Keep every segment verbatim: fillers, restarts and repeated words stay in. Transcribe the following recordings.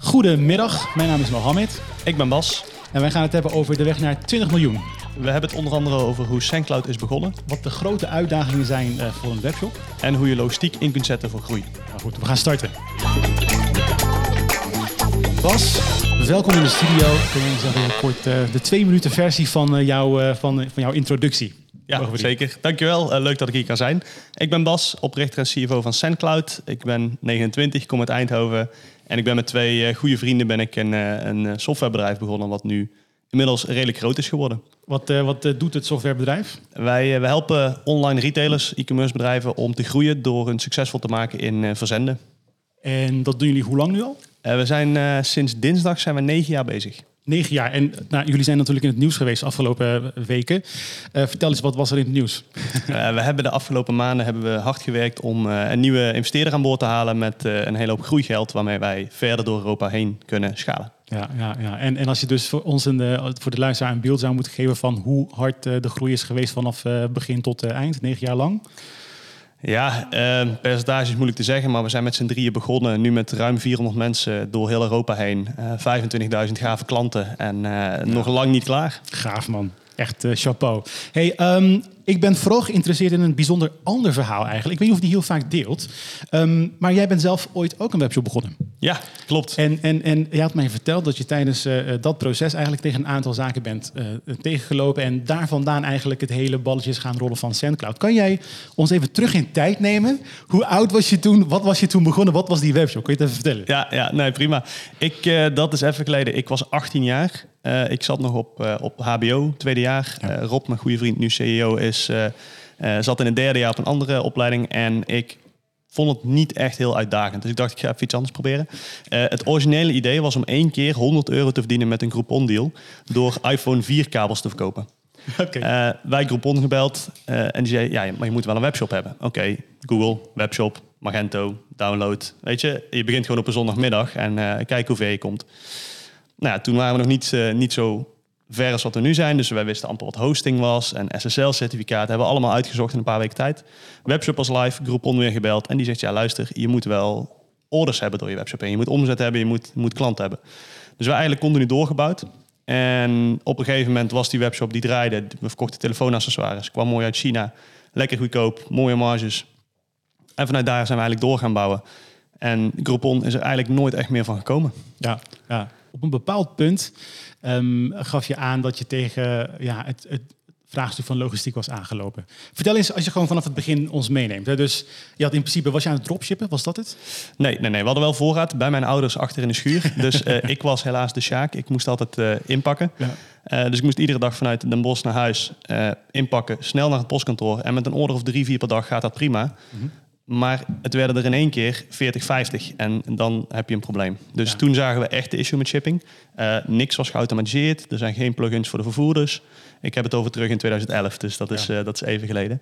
Goedemiddag, mijn naam is Mohamed. Ik ben Bas. En wij gaan het hebben over de weg naar twintig miljoen. We hebben het onder andere over hoe Sendcloud is begonnen. Wat de grote uitdagingen zijn voor een webshop. En hoe je logistiek in kunt zetten voor groei. Nou goed, we gaan starten. Bas, welkom in de studio. Kunnen we eens even kort uh, de twee minuten versie van, uh, jou, uh, van, uh, van jouw introductie? Ja, zeker. Dankjewel. Uh, leuk dat ik hier kan zijn. Ik ben Bas, oprichter en C F O van Sendcloud. Ik ben negenentwintig, kom uit Eindhoven. En ik ben met twee uh, goede vrienden ben ik een, uh, een softwarebedrijf begonnen... wat nu inmiddels redelijk groot is geworden. Wat, uh, wat uh, doet het softwarebedrijf? Wij, uh, wij helpen online retailers, e-commerce bedrijven... om te groeien door hun succesvol te maken in uh, verzenden. En dat doen jullie hoe lang nu al? Uh, we zijn uh, sinds dinsdag zijn we negen jaar bezig. Negen jaar. En nou, jullie zijn natuurlijk in het nieuws geweest de afgelopen weken. Uh, vertel eens, wat was er in het nieuws? Uh, we hebben de afgelopen maanden hebben we hard gewerkt om uh, een nieuwe investeerder aan boord te halen... met uh, een hele hoop groeigeld waarmee wij verder door Europa heen kunnen schalen. Ja, ja, ja. En, en als je dus voor ons en de, voor de luisteraar een beeld zou moeten geven... van hoe hard uh, de groei is geweest vanaf uh, begin tot uh, eind, negen jaar lang... Ja, eh, percentage is moeilijk te zeggen, maar we zijn met z'n drieën begonnen. Nu met ruim vierhonderd mensen door heel Europa heen. Uh, vijfentwintigduizend gave klanten en uh, ja. nog lang niet klaar. Gaaf man, echt uh, chapeau. Hey, um, ik ben vooral geïnteresseerd in een bijzonder ander verhaal eigenlijk. Ik weet niet of die heel vaak deelt. Um, maar jij bent zelf ooit ook een webshop begonnen. Ja, klopt. En, en, en je had mij verteld dat je tijdens uh, dat proces eigenlijk tegen een aantal zaken bent uh, tegengelopen. En daar vandaan eigenlijk het hele balletje is gaan rollen van Sendcloud. Kan jij ons even terug in tijd nemen? Hoe oud was je toen? Wat was je toen begonnen? Wat was die webshop? Kun je het even vertellen? Ja, ja nee, prima. Ik, uh, dat is even geleden. Ik was achttien jaar. Uh, ik zat nog op, uh, op H B O, tweede jaar. Ja. Uh, Rob, mijn goede vriend, nu C E O, is, uh, uh, zat in het derde jaar op een andere opleiding. En ik... vond het niet echt heel uitdagend. Dus ik dacht, ik ga even iets anders proberen. Uh, het originele idee was om één keer honderd euro te verdienen met een Groupon deal... door iPhone vier kabels te verkopen. Okay. Uh, wij Groupon gebeld uh, en die zei, ja, maar je moet wel een webshop hebben. Oké, okay, Google, webshop, Magento, download. Weet je, je begint gewoon op een zondagmiddag en uh, kijk hoe ver je komt. Nou ja, toen waren we nog niet, uh, niet zo ver als wat we nu zijn. Dus wij wisten amper wat hosting was. En S S L-certificaat hebben we allemaal uitgezocht in een paar weken tijd. Webshop was live, Groupon weer gebeld. En die zegt, ja luister, je moet wel orders hebben door je webshop heen. Je moet omzet hebben, je moet, moet klanten hebben. Dus we eigenlijk continu doorgebouwd. En op een gegeven moment was die webshop die draaide. We verkochten telefoonaccessoires. Kwam mooi uit China. Lekker goedkoop, mooie marges. En vanuit daar zijn we eigenlijk door gaan bouwen. En Groupon is er eigenlijk nooit echt meer van gekomen. Ja, ja. Op een bepaald punt um, gaf je aan dat je tegen ja, het, het vraagstuk van logistiek was aangelopen. Vertel eens, als je gewoon vanaf het begin ons meeneemt. Hè? Dus je had in principe, was je aan het dropshippen? Was dat het? Nee, nee, nee. We hadden wel voorraad bij mijn ouders achter in de schuur. Dus uh, ik was helaas de Sjaak. Ik moest altijd uh, inpakken. Ja. Uh, dus ik moest iedere dag vanuit Den Bosch naar huis uh, inpakken. Snel naar het postkantoor. En met een order of drie, vier per dag gaat dat prima. Mm-hmm. Maar het werden er in één keer veertig, vijftig en dan heb je een probleem. Dus ja. Toen zagen we echt de issue met shipping. Uh, niks was geautomatiseerd, er zijn geen plugins voor de vervoerders. Ik heb het over terug in tweeduizend elf, dus dat is, ja. uh, dat is even geleden.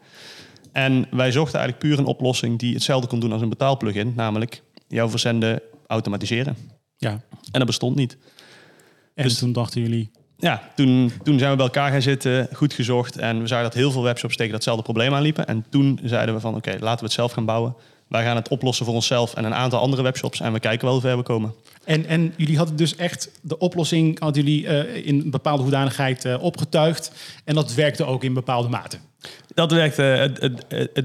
En wij zochten eigenlijk puur een oplossing die hetzelfde kon doen als een betaalplugin. Namelijk jouw verzenden automatiseren. Ja. En dat bestond niet. En dus toen dachten jullie... Ja, toen, toen zijn we bij elkaar gaan zitten, goed gezocht. En we zagen dat heel veel webshops tegen datzelfde probleem aanliepen. En toen zeiden we van, oké, okay, laten we het zelf gaan bouwen. Wij gaan het oplossen voor onszelf en een aantal andere webshops. En we kijken wel hoe ver we komen. En, en jullie hadden dus echt de oplossing hadden jullie uh, in bepaalde hoedanigheid uh, opgetuigd. En dat werkte ook in bepaalde mate. Dat werkte,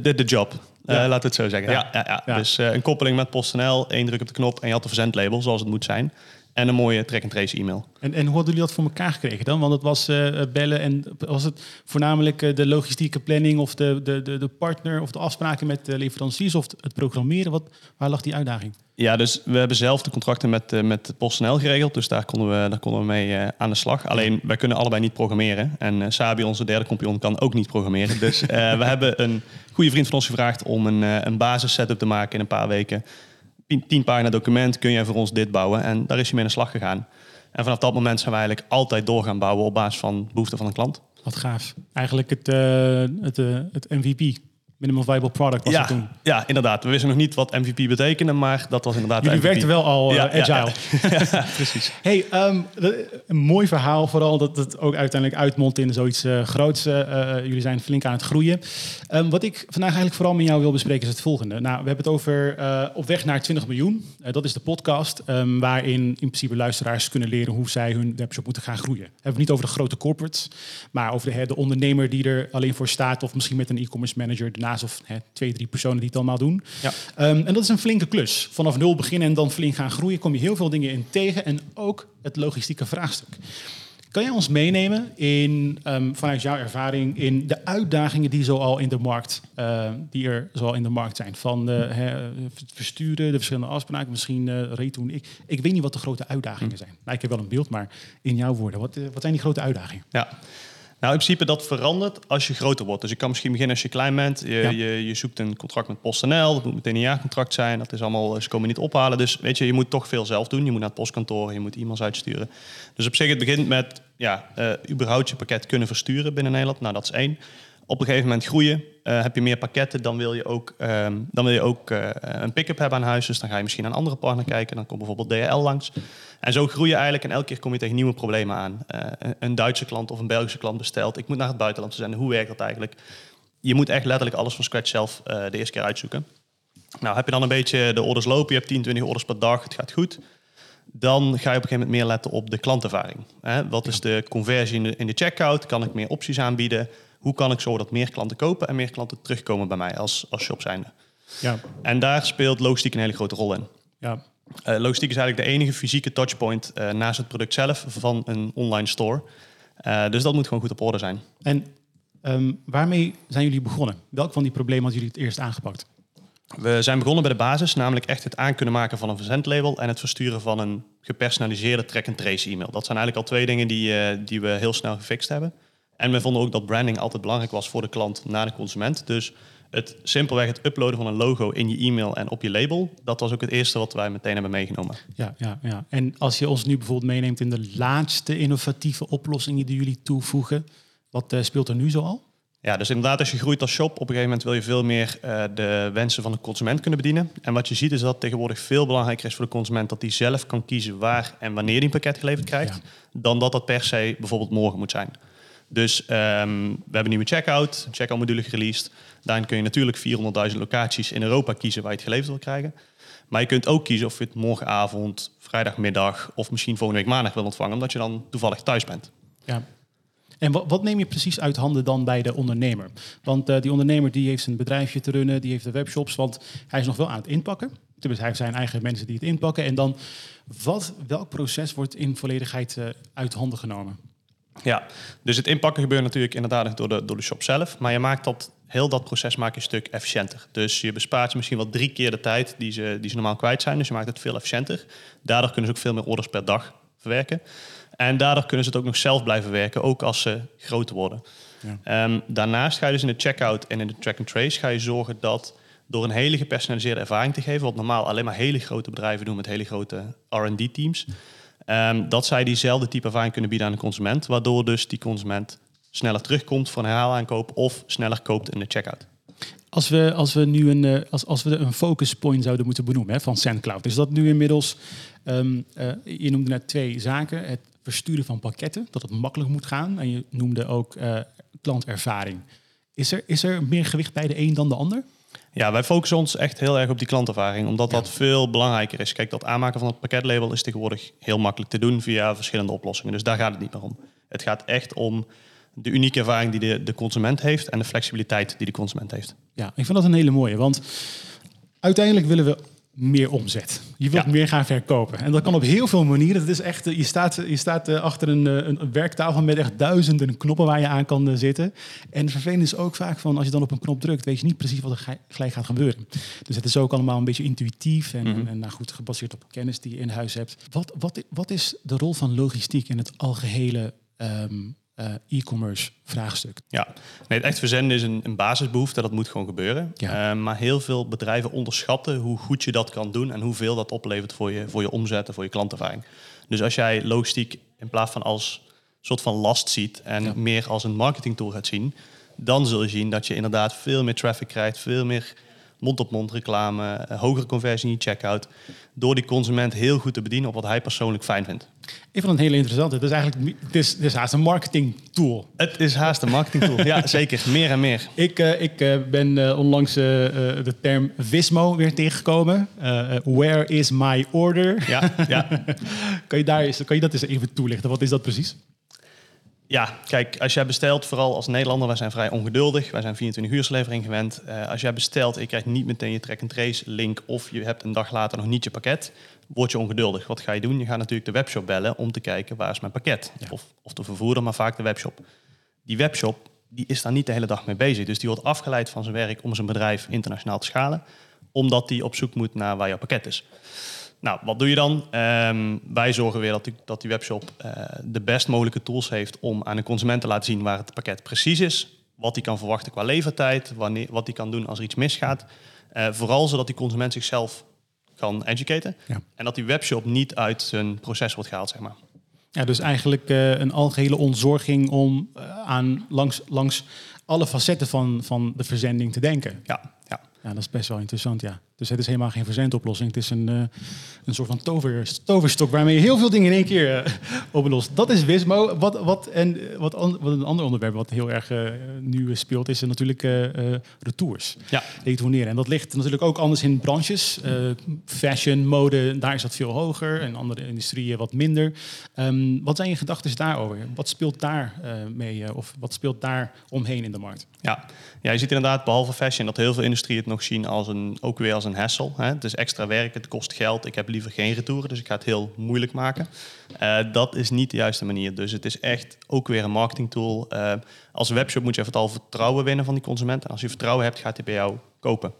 de uh, job, ja. uh, laten we het zo zeggen. Ja. Ja, ja, ja. Ja. Dus uh, een koppeling met PostNL, één druk op de knop en je had de verzendlabel zoals het moet zijn. En een mooie track-and-trace e-mail. En, en hoe hadden jullie dat voor elkaar gekregen dan? Want het was uh, bellen en was het voornamelijk uh, de logistieke planning... of de, de, de, de partner of de afspraken met de leveranciers... of het programmeren? Wat, waar lag die uitdaging? Ja, dus we hebben zelf de contracten met, uh, met PostNL geregeld. Dus daar konden we, daar konden we mee uh, aan de slag. Alleen, wij kunnen allebei niet programmeren. En uh, Sabi, onze derde compagnon, kan ook niet programmeren. Dus uh, we hebben een goede vriend van ons gevraagd... om een, uh, een basis-setup te maken in een paar weken... tien pagina document, kun jij voor ons dit bouwen? En daar is hij mee aan de slag gegaan. En vanaf dat moment zijn we eigenlijk altijd door gaan bouwen... op basis van behoeften van een klant. Wat gaaf. Eigenlijk het, uh, het, uh, het M V P Minimum viable product was ja, het toen. Ja, inderdaad. We wisten nog niet wat M V P betekende, maar dat was inderdaad Jullie M V P. Jullie werkten wel al uh, ja, agile. Ja, ja. Ja, precies. Hey, um, een mooi verhaal vooral dat het ook uiteindelijk uitmondt in zoiets uh, groots. Uh, jullie zijn flink aan het groeien. Um, wat ik vandaag eigenlijk vooral met jou wil bespreken is het volgende. Nou, we hebben het over uh, op weg naar twintig miljoen. Uh, dat is de podcast um, waarin in principe luisteraars kunnen leren hoe zij hun webshop moeten gaan groeien. We hebben het niet over de grote corporates, maar over de, he, de ondernemer die er alleen voor staat of misschien met een e-commerce manager daarna. Of hè, twee, drie personen die het allemaal doen. Ja. Um, en dat is een flinke klus. Vanaf nul beginnen en dan flink gaan groeien, kom je heel veel dingen in tegen. En ook het logistieke vraagstuk. Kan jij ons meenemen in, um, vanuit jouw ervaring in de uitdagingen die zoal in de markt, uh, die er zoal in de markt zijn? Van uh, het versturen, de verschillende afspraken, misschien uh, retoen. Ik, ik weet niet wat de grote uitdagingen zijn. Nou, ik heb wel een beeld, maar in jouw woorden. Wat, uh, wat zijn die grote uitdagingen? Ja. Nou, in principe dat verandert als je groter wordt. Dus je kan misschien beginnen als je klein bent. Je, ja. je, je zoekt een contract met PostNL. Dat moet meteen een jaarcontract zijn. Dat is allemaal, ze komen niet ophalen. Dus weet je, je moet toch veel zelf doen. Je moet naar het postkantoor, je moet e-mails uitsturen. Dus op zich, het begint met ja, uh, überhaupt je pakket kunnen versturen binnen Nederland. Nou, dat is één. Op een gegeven moment groeien. Uh, heb je meer pakketten, dan wil je ook, um, dan wil je ook uh, een pick-up hebben aan huis. Dus dan ga je misschien naar een andere partner kijken. Dan komt bijvoorbeeld D H L langs. En zo groei je eigenlijk en elke keer kom je tegen nieuwe problemen aan. Uh, een Duitse klant of een Belgische klant bestelt. Ik moet naar het buitenland zenden. Hoe werkt dat eigenlijk? Je moet echt letterlijk alles van scratch zelf uh, de eerste keer uitzoeken. Nou, heb je dan een beetje de orders lopen. Je hebt tien, twintig orders per dag. Het gaat goed. Dan ga je op een gegeven moment meer letten op de klantervaring. Eh, wat is de conversie in de, in de checkout? Kan ik meer opties aanbieden? Hoe kan ik zorgen dat meer klanten kopen en meer klanten terugkomen bij mij als, als shop zijnde? Ja. En daar speelt logistiek een hele grote rol in. Ja. Uh, logistiek is eigenlijk de enige fysieke touchpoint uh, naast het product zelf van een online store. Uh, dus dat moet gewoon goed op orde zijn. En um, waarmee zijn jullie begonnen? Welk van die problemen hadden jullie het eerst aangepakt? We zijn begonnen bij de basis, namelijk echt het aan kunnen maken van een verzendlabel en het versturen van een gepersonaliseerde track-and-trace e-mail. Dat zijn eigenlijk al twee dingen die, uh, die we heel snel gefixt hebben. En we vonden ook dat branding altijd belangrijk was voor de klant naar de consument. Dus het simpelweg het uploaden van een logo in je e-mail en op je label, dat was ook het eerste wat wij meteen hebben meegenomen. Ja, ja, ja. En als je ons nu bijvoorbeeld meeneemt in de laatste innovatieve oplossingen die jullie toevoegen, wat uh, speelt er nu zoal? Ja, dus inderdaad, als je groeit als shop, op een gegeven moment wil je veel meer uh, de wensen van de consument kunnen bedienen. En wat je ziet is dat tegenwoordig veel belangrijker is voor de consument dat hij zelf kan kiezen waar en wanneer hij een pakket geleverd krijgt, ja. dan dat dat per se bijvoorbeeld morgen moet zijn. Dus um, we hebben een nieuwe checkout, een checkout module gereleased. Daarin kun je natuurlijk vierhonderdduizend locaties in Europa kiezen waar je het geleverd wil krijgen. Maar je kunt ook kiezen of je het morgenavond, vrijdagmiddag of misschien volgende week maandag wil ontvangen, omdat je dan toevallig thuis bent. Ja. En wat, wat neem je precies uit handen dan bij de ondernemer? Want uh, die ondernemer die heeft zijn bedrijfje te runnen, die heeft de webshops, want hij is nog wel aan het inpakken. Tenminste, hij heeft zijn eigen mensen die het inpakken. En dan, wat, welk proces wordt in volledigheid uh, uit handen genomen? Ja, dus het inpakken gebeurt natuurlijk inderdaad door de, door de shop zelf. Maar je maakt dat, heel dat proces maak je een stuk efficiënter. Dus je bespaart je misschien wel drie keer de tijd die ze, die ze normaal kwijt zijn. Dus je maakt het veel efficiënter. Daardoor kunnen ze ook veel meer orders per dag verwerken. En daardoor kunnen ze het ook nog zelf blijven werken, ook als ze groter worden. Ja. Um, daarnaast ga je dus in de checkout en in de track and trace ga je zorgen dat door een hele gepersonaliseerde ervaring te geven, wat normaal alleen maar hele grote bedrijven doen met hele grote R en D teams... Um, dat zij diezelfde type ervaring kunnen bieden aan de consument, waardoor dus die consument sneller terugkomt voor een herhaalaankoop of sneller koopt in de checkout. Als we, als we nu een, als, als we een focus point zouden moeten benoemen hè, van Sendcloud, is dat nu inmiddels, um, uh, je noemde net twee zaken, het versturen van pakketten, dat het makkelijk moet gaan, en je noemde ook uh, klantervaring. Is er, is er meer gewicht bij de een dan de ander? Ja, wij focussen ons echt heel erg op die klantervaring, omdat dat ja. veel belangrijker is. Kijk, dat aanmaken van het pakketlabel is tegenwoordig heel makkelijk te doen via verschillende oplossingen. Dus daar gaat het niet meer om. Het gaat echt om de unieke ervaring die de, de consument heeft en de flexibiliteit die de consument heeft. Ja, ik vind dat een hele mooie, want uiteindelijk willen we meer omzet. Je wilt ja. meer gaan verkopen. En dat kan op heel veel manieren. Het is echt, je staat, je staat achter een, een werktafel met echt duizenden knoppen waar je aan kan zitten. En het vervelende is ook vaak van als je dan op een knop drukt, weet je niet precies wat er gelijk gaat gebeuren. Dus het is ook allemaal een beetje intuïtief en, mm-hmm. en nou goed, gebaseerd op kennis die je in huis hebt. Wat, wat, wat is de rol van logistiek in het algehele um, uh, e-commerce vraagstuk? Ja, nee, het echt verzenden is een, een basisbehoefte. Dat moet gewoon gebeuren. Ja. Uh, maar heel veel bedrijven onderschatten hoe goed je dat kan doen en hoeveel dat oplevert voor je, voor je omzet en voor je klantervaring. Dus als jij logistiek in plaats van als soort van last ziet en ja. meer als een marketingtool gaat zien, dan zul je zien dat je inderdaad veel meer traffic krijgt, veel meer mond-op-mond reclame, hogere conversie in je checkout, door die consument heel goed te bedienen op wat hij persoonlijk fijn vindt. Ik vond het heel interessant. Het is eigenlijk het is, het is haast een marketing tool. Het is haast een marketing tool, ja, zeker. Meer en meer. Ik, uh, ik uh, ben uh, onlangs uh, uh, de term Wismo weer tegengekomen. Uh, where is my order? Ja, ja. Kan je daar eens, kan je dat eens even toelichten? Wat is dat precies? Ja, kijk, als jij bestelt, vooral als Nederlander, wij zijn vrij ongeduldig. Wij zijn vierentwintig-uurslevering gewend. Uh, als jij bestelt en je krijgt niet meteen je track-and-trace link, of je hebt een dag later nog niet je pakket, word je ongeduldig. Wat ga je doen? Je gaat natuurlijk de webshop bellen om te kijken waar is mijn pakket. Ja. Of, of de vervoerder, maar vaak de webshop. Die webshop die is daar niet de hele dag mee bezig. Dus die wordt afgeleid van zijn werk om zijn bedrijf internationaal te schalen, omdat die op zoek moet naar waar jouw pakket is. Nou, wat doe je dan? Um, wij zorgen weer dat die, dat die webshop uh, de best mogelijke tools heeft om aan de consument te laten zien waar het pakket precies is, wat hij kan verwachten qua levertijd, wanneer, wat hij kan doen als er iets misgaat. Uh, vooral zodat die consument zichzelf kan educaten, ja, en dat die webshop niet uit zijn proces wordt gehaald, zeg maar. Ja, dus eigenlijk uh, een algehele ontzorging om uh, aan langs, langs alle facetten van, van de verzending te denken. Ja, ja. Ja, dat is best wel interessant, ja. Dus het is helemaal geen verzendoplossing. Het is een, uh, een soort van tover, toverstok waarmee je heel veel dingen in één keer uh, oplost. Dat is Wismo. Wat, wat, en, wat, an, wat een ander onderwerp wat heel erg uh, nu speelt is uh, natuurlijk uh, uh, retours. Ja. Retourneren. En dat ligt natuurlijk ook anders in branches. Uh, fashion, mode, daar is dat veel hoger. En andere industrieën wat minder. Um, wat zijn je gedachten daarover? Wat speelt daar uh, mee? Uh, of wat speelt daar omheen in de markt? Ja. Ja, je ziet inderdaad, behalve fashion, dat heel veel industrieën het nog zien als een, ook weer als een hassle. Hè? Het is extra werk, het kost geld. Ik heb liever geen retouren, dus ik ga het heel moeilijk maken. Uh, dat is niet de juiste manier. Dus het is echt ook weer een marketingtool. Uh, als webshop moet je vooral vertrouwen winnen van die consument. En als je vertrouwen hebt, gaat hij bij jou kopen.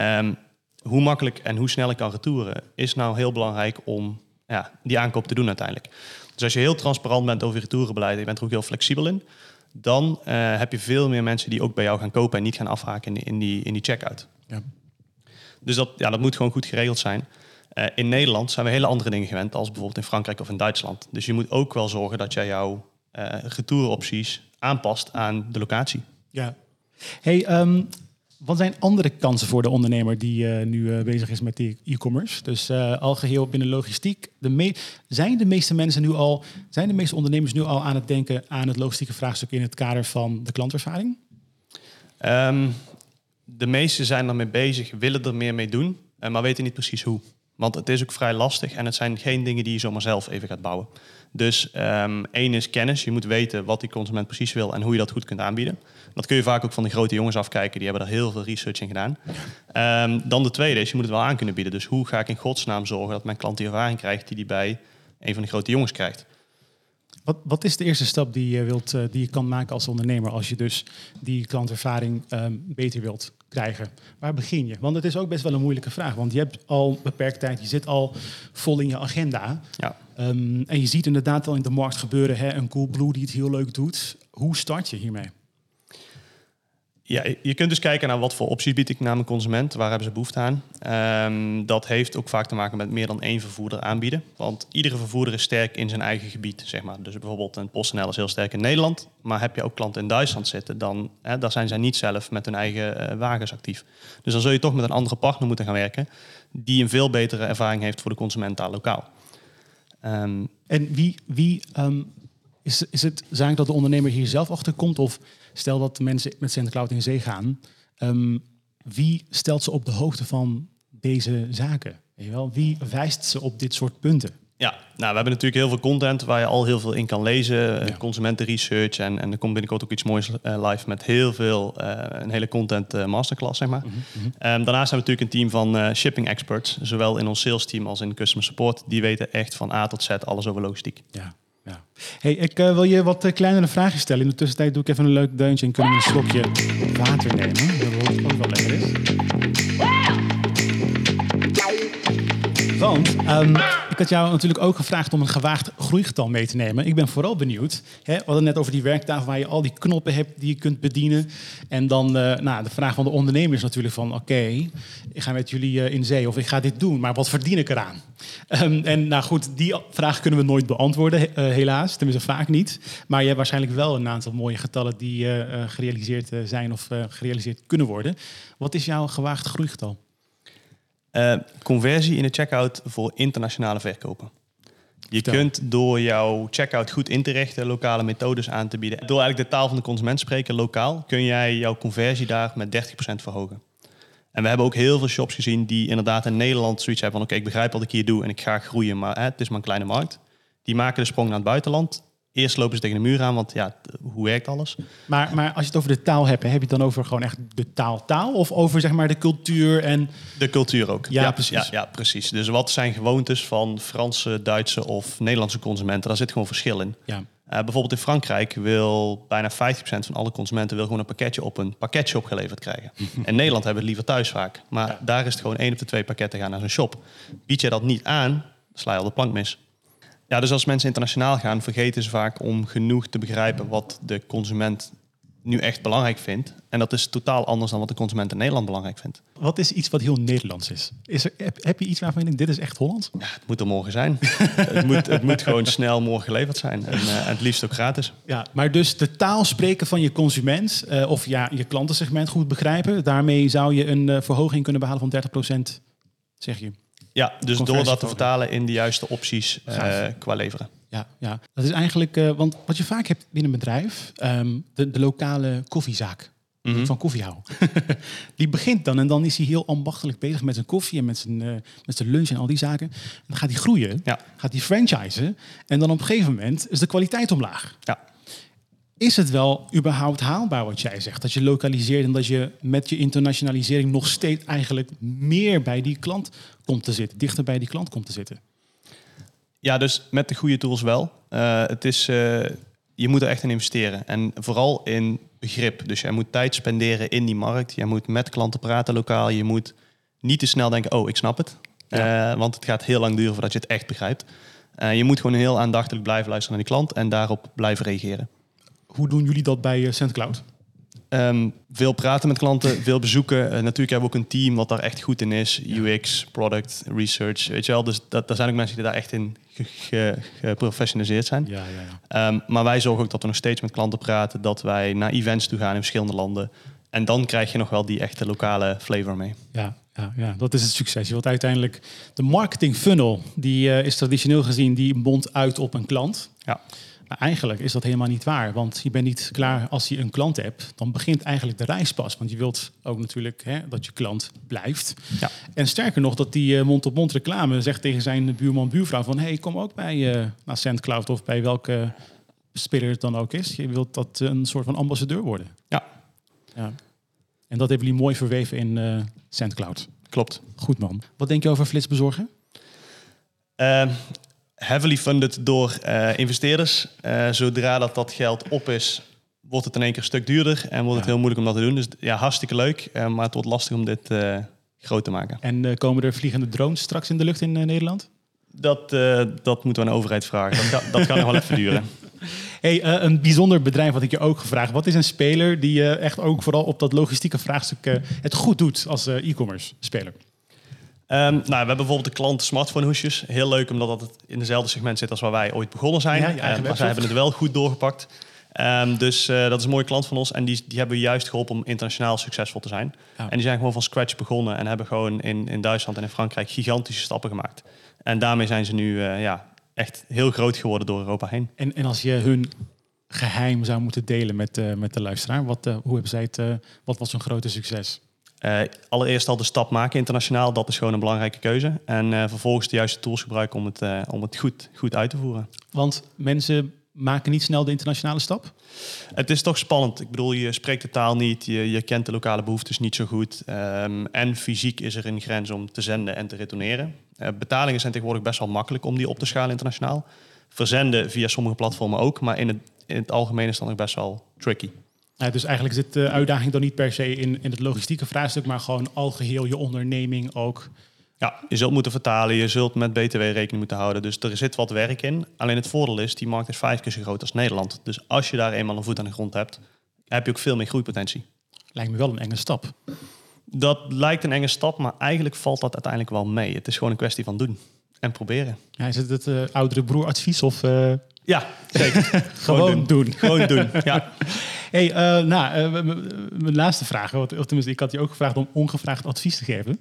Um, hoe makkelijk en hoe snel ik kan retouren is nou heel belangrijk om ja, die aankoop te doen uiteindelijk. Dus als je heel transparant bent over je retourenbeleid, je bent er ook heel flexibel in, dan uh, heb je veel meer mensen die ook bij jou gaan kopen en niet gaan afhaken in die, in die, in die checkout. Ja. Dus dat, ja, dat moet gewoon goed geregeld zijn. Uh, in Nederland zijn we hele andere dingen gewend als bijvoorbeeld in Frankrijk of in Duitsland. Dus je moet ook wel zorgen dat jij jouw uh, retouropties aanpast aan de locatie. Ja. Hey, um, wat zijn andere kansen voor de ondernemer die uh, nu uh, bezig is met die e-commerce? Dus uh, al geheel binnen logistiek. De me- zijn de meeste mensen nu al, zijn de meeste ondernemers nu al aan het denken aan het logistieke vraagstuk in het kader van de klantervaring? Um, De meesten zijn ermee bezig, willen er meer mee doen, maar weten niet precies hoe. Want het is ook vrij lastig en het zijn geen dingen die je zomaar zelf even gaat bouwen. Dus um, één is kennis. Je moet weten wat die consument precies wil en hoe je dat goed kunt aanbieden. Dat kun je vaak ook van de grote jongens afkijken. Die hebben daar heel veel research in gedaan. Um, dan de tweede is, je moet het wel aan kunnen bieden. Dus hoe ga ik in godsnaam zorgen dat mijn klant die ervaring krijgt die die bij een van de grote jongens krijgt? Wat, wat is de eerste stap die je, wilt, die je kan maken als ondernemer als je dus die klantervaring um, beter wilt krijgen? Waar begin je? Want het is ook best wel een moeilijke vraag. Want je hebt al beperkt tijd, je zit al vol in je agenda. Ja. Um, en je ziet inderdaad al in de markt gebeuren, hè, een Coolblue die het heel leuk doet. Hoe start je hiermee? Ja, je kunt dus kijken naar wat voor opties bied ik naar mijn consument. Waar hebben ze behoefte aan? Um, dat heeft ook vaak te maken met meer dan één vervoerder aanbieden. Want iedere vervoerder is sterk in zijn eigen gebied, zeg maar. Dus bijvoorbeeld een PostNL is heel sterk in Nederland. Maar heb je ook klanten in Duitsland zitten, dan hè, daar zijn zij niet zelf met hun eigen uh, wagens actief. Dus dan zul je toch met een andere partner moeten gaan werken die een veel betere ervaring heeft voor de consument daar lokaal. Um, en wie... wie um... Is, is het zaak dat de ondernemer hier zelf achter komt? Of stel dat mensen met Sendcloud in zee gaan. Um, wie stelt ze op de hoogte van deze zaken? Weet je wel? Wie wijst ze op dit soort punten? Ja, nou, we hebben natuurlijk heel veel content waar je al heel veel in kan lezen. Ja. Consumentenresearch. En, en er komt binnenkort ook iets moois uh, live met heel veel, uh, een hele content uh, masterclass, zeg maar. Mm-hmm, mm-hmm. Um, daarnaast hebben we natuurlijk een team van uh, shipping experts. Zowel in ons sales team als in customer support. Die weten echt van A tot Z alles over logistiek. Ja. Ja. Hey, ik uh, wil je wat uh, kleinere vragen stellen. In de tussentijd doe ik even een leuk deuntje en kunnen we een slokje water nemen. Dat het ook wel lekker is. Want um, Ik had jou natuurlijk ook gevraagd om een gewaagd groeigetal mee te nemen. Ik ben vooral benieuwd. Hè? We hadden net over die werktafel waar je al die knoppen hebt die je kunt bedienen. En dan uh, nou, de vraag van de ondernemer is natuurlijk van... oké, okay, ik ga met jullie uh, in zee of ik ga dit doen, maar wat verdien ik eraan? Um, en nou goed, die vraag kunnen we nooit beantwoorden, he- uh, helaas. Tenminste, vaak niet. Maar je hebt waarschijnlijk wel een aantal mooie getallen die uh, uh, gerealiseerd uh, zijn of uh, gerealiseerd kunnen worden. Wat is jouw gewaagd groeigetal? Uh, conversie in de checkout voor internationale verkopen. Je Vertel. kunt door jouw checkout goed in te richten, lokale methodes aan te bieden. Door eigenlijk de taal van de consument spreken, lokaal, kun jij jouw conversie daar met dertig procent verhogen. En we hebben ook heel veel shops gezien die inderdaad in Nederland zoiets hebben van... oké, okay, ik begrijp wat ik hier doe en ik ga groeien, maar hè, het is maar een kleine markt. Die maken de sprong naar het buitenland. Eerst lopen ze tegen de muur aan, want ja, hoe werkt alles? Maar, maar als je het over de taal hebt, heb je het dan over gewoon echt de taal-taal? Of over zeg maar de cultuur en... De cultuur ook. Ja, ja precies. Ja, ja, precies. Dus wat zijn gewoontes van Franse, Duitse of Nederlandse consumenten? Daar zit gewoon verschil in. Ja. Uh, bijvoorbeeld in Frankrijk wil bijna vijftig procent van alle consumenten wil gewoon een pakketje op een pakketshop geleverd krijgen. In Nederland hebben we het liever thuis vaak. Maar ja. daar is het gewoon één op de twee pakketten gaan naar zo'n shop. Bied je dat niet aan, sla je al de plank mis. Ja, dus als mensen internationaal gaan, vergeten ze vaak om genoeg te begrijpen wat de consument nu echt belangrijk vindt. En dat is totaal anders dan wat de consument in Nederland belangrijk vindt. Wat is iets wat heel Nederlands is? Is er, heb, heb je iets waarvan je denkt, dit is echt Holland? Ja, het moet er morgen zijn. het, moet, het moet gewoon snel morgen geleverd zijn. En uh, het liefst ook gratis. Ja, maar dus de taal spreken van je consument uh, of ja, je klantensegment goed begrijpen. Daarmee zou je een uh, verhoging kunnen behalen van dertig procent, zeg je. Ja, dus door dat te vertalen in de juiste opties uh, qua leveren. Ja, ja, dat is eigenlijk... Uh, want wat je vaak hebt binnen een bedrijf... Um, de, de lokale koffiezaak, mm-hmm. die van koffie hou. Die begint dan en dan is hij heel ambachtelijk bezig met zijn koffie... en met zijn, uh, met zijn lunch en al die zaken. En dan gaat hij groeien, ja. gaat hij franchisen... en dan op een gegeven moment is de kwaliteit omlaag. Ja. Is het wel überhaupt haalbaar wat jij zegt? Dat je lokaliseert en dat je met je internationalisering... nog steeds eigenlijk meer bij die klant komt te zitten. Dichter bij die klant komt te zitten. Ja, dus met de goede tools wel. Uh, het is, uh, je moet er echt in investeren. En vooral in begrip. Dus jij moet tijd spenderen in die markt. Jij moet met klanten praten lokaal. Je moet niet te snel denken, oh, ik snap het. Ja. Uh, want het gaat heel lang duren voordat je het echt begrijpt. Uh, je moet gewoon heel aandachtig blijven luisteren naar die klant... en daarop blijven reageren. Hoe doen jullie dat bij Sendcloud? Um, veel praten met klanten, veel bezoeken. Uh, natuurlijk hebben we ook een team wat daar echt goed in is. U X, product, research, weet je wel. Dus dat, daar zijn ook mensen die daar echt in geprofessionaliseerd ge- ge- zijn. Ja, ja, ja. Um, maar wij zorgen ook dat we nog steeds met klanten praten. Dat wij naar events toe gaan in verschillende landen. En dan krijg je nog wel die echte lokale flavor mee. Ja. Ja, ja, dat is het succes. Want uiteindelijk de marketing funnel, die uh, is traditioneel gezien, die bondt uit op een klant. Ja. Maar eigenlijk is dat helemaal niet waar. Want je bent niet klaar als je een klant hebt. Dan begint eigenlijk de reis pas. Want je wilt ook natuurlijk hè, dat je klant blijft. Ja. En sterker nog, dat die mond-op-mond reclame zegt tegen zijn buurman, buurvrouw... van hé, hey, kom ook bij uh, naar Sendcloud of bij welke speler het dan ook is. Je wilt dat een soort van ambassadeur worden. Ja. ja. En dat hebben jullie mooi verweven in uh, Sendcloud. Klopt. Goed man. Wat denk je over flitsbezorgen? Uh, Heavily funded door uh, investeerders. Uh, zodra dat, dat geld op is, wordt het in één keer een stuk duurder... en wordt ja. het heel moeilijk om dat te doen. Dus ja, hartstikke leuk, uh, maar het wordt lastig om dit uh, groot te maken. En uh, komen er vliegende drones straks in de lucht in uh, Nederland? Dat, uh, dat moeten we aan de overheid vragen. Dat, dat, dat kan nog wel even duren. Hey, uh, een bijzonder bedrijf wat ik je ook gevraagd. Wat is een speler die uh, echt ook vooral op dat logistieke vraagstuk... Uh, het goed doet als uh, e-commerce speler? Um, nou, we hebben bijvoorbeeld de klant smartphonehoesjes. Heel leuk, omdat dat het in dezelfde segment zit als waar wij ooit begonnen zijn. Ja, ja, um, maar zij hebben het wel goed doorgepakt. Um, dus uh, dat is een mooie klant van ons. En die, die hebben juist geholpen om internationaal succesvol te zijn. Ja. En die zijn gewoon van scratch begonnen. En hebben gewoon in, in Duitsland en in Frankrijk gigantische stappen gemaakt. En daarmee zijn ze nu uh, ja, echt heel groot geworden door Europa heen. En, en als je hun geheim zou moeten delen met, uh, met de luisteraar. Wat, uh, hoe hebben zij het, uh, wat was hun grote succes? Uh, allereerst al de stap maken internationaal, dat is gewoon een belangrijke keuze. En uh, vervolgens de juiste tools gebruiken om het, uh, om het goed, goed uit te voeren. Want mensen maken niet snel de internationale stap? Het is toch spannend. Ik bedoel, je spreekt de taal niet, je, je kent de lokale behoeftes niet zo goed. Um, en fysiek is er een grens om te zenden en te retourneren. Uh, betalingen zijn tegenwoordig best wel makkelijk om die op te schalen internationaal. Verzenden via sommige platformen ook, maar in het, in het algemeen is dat nog best wel tricky. Ja, dus eigenlijk zit de uitdaging dan niet per se in, in het logistieke vraagstuk... maar gewoon algeheel je onderneming ook Ja, je zult moeten vertalen, je zult met B T W rekening moeten houden. Dus er zit wat werk in. Alleen het voordeel is, die markt is vijf keer zo groot als Nederland. Dus als je daar eenmaal een voet aan de grond hebt, heb je ook veel meer groeipotentie. Lijkt me wel een enge stap. Dat lijkt een enge stap, maar eigenlijk valt dat uiteindelijk wel mee. Het is gewoon een kwestie van doen en proberen. Ja, is het het uh, oudere broeradvies of... Uh... Ja, zeker. Gewoon, Gewoon doen. doen. Gewoon doen, ja. Hey, uh, nou, uh, mijn laatste vraag. Want, of tenminste, ik had je ook gevraagd om ongevraagd advies te geven.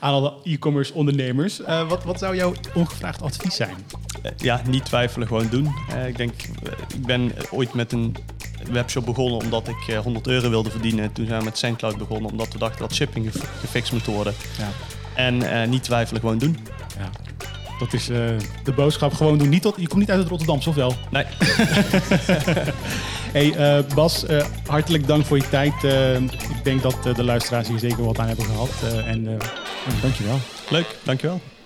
Aan alle e-commerce ondernemers. Uh, wat, wat zou jouw ongevraagd advies zijn? Uh, ja, niet twijfelen, gewoon doen. Uh, ik denk, uh, ik ben ooit met een webshop begonnen omdat ik uh, honderd euro wilde verdienen. Toen zijn we met Sendcloud begonnen omdat we dachten dat shipping gef- gefixt moest worden. Ja. En uh, niet twijfelen, gewoon doen. Ja. Dat is uh, de boodschap. Gewoon doen. Niet tot, je komt niet uit het Rotterdamse, of wel? Nee. Hey, uh, Bas, uh, hartelijk dank voor je tijd. Uh, ik denk dat uh, de luisteraars hier zeker wat aan hebben gehad. Uh, en uh, dankjewel. Leuk, dankjewel.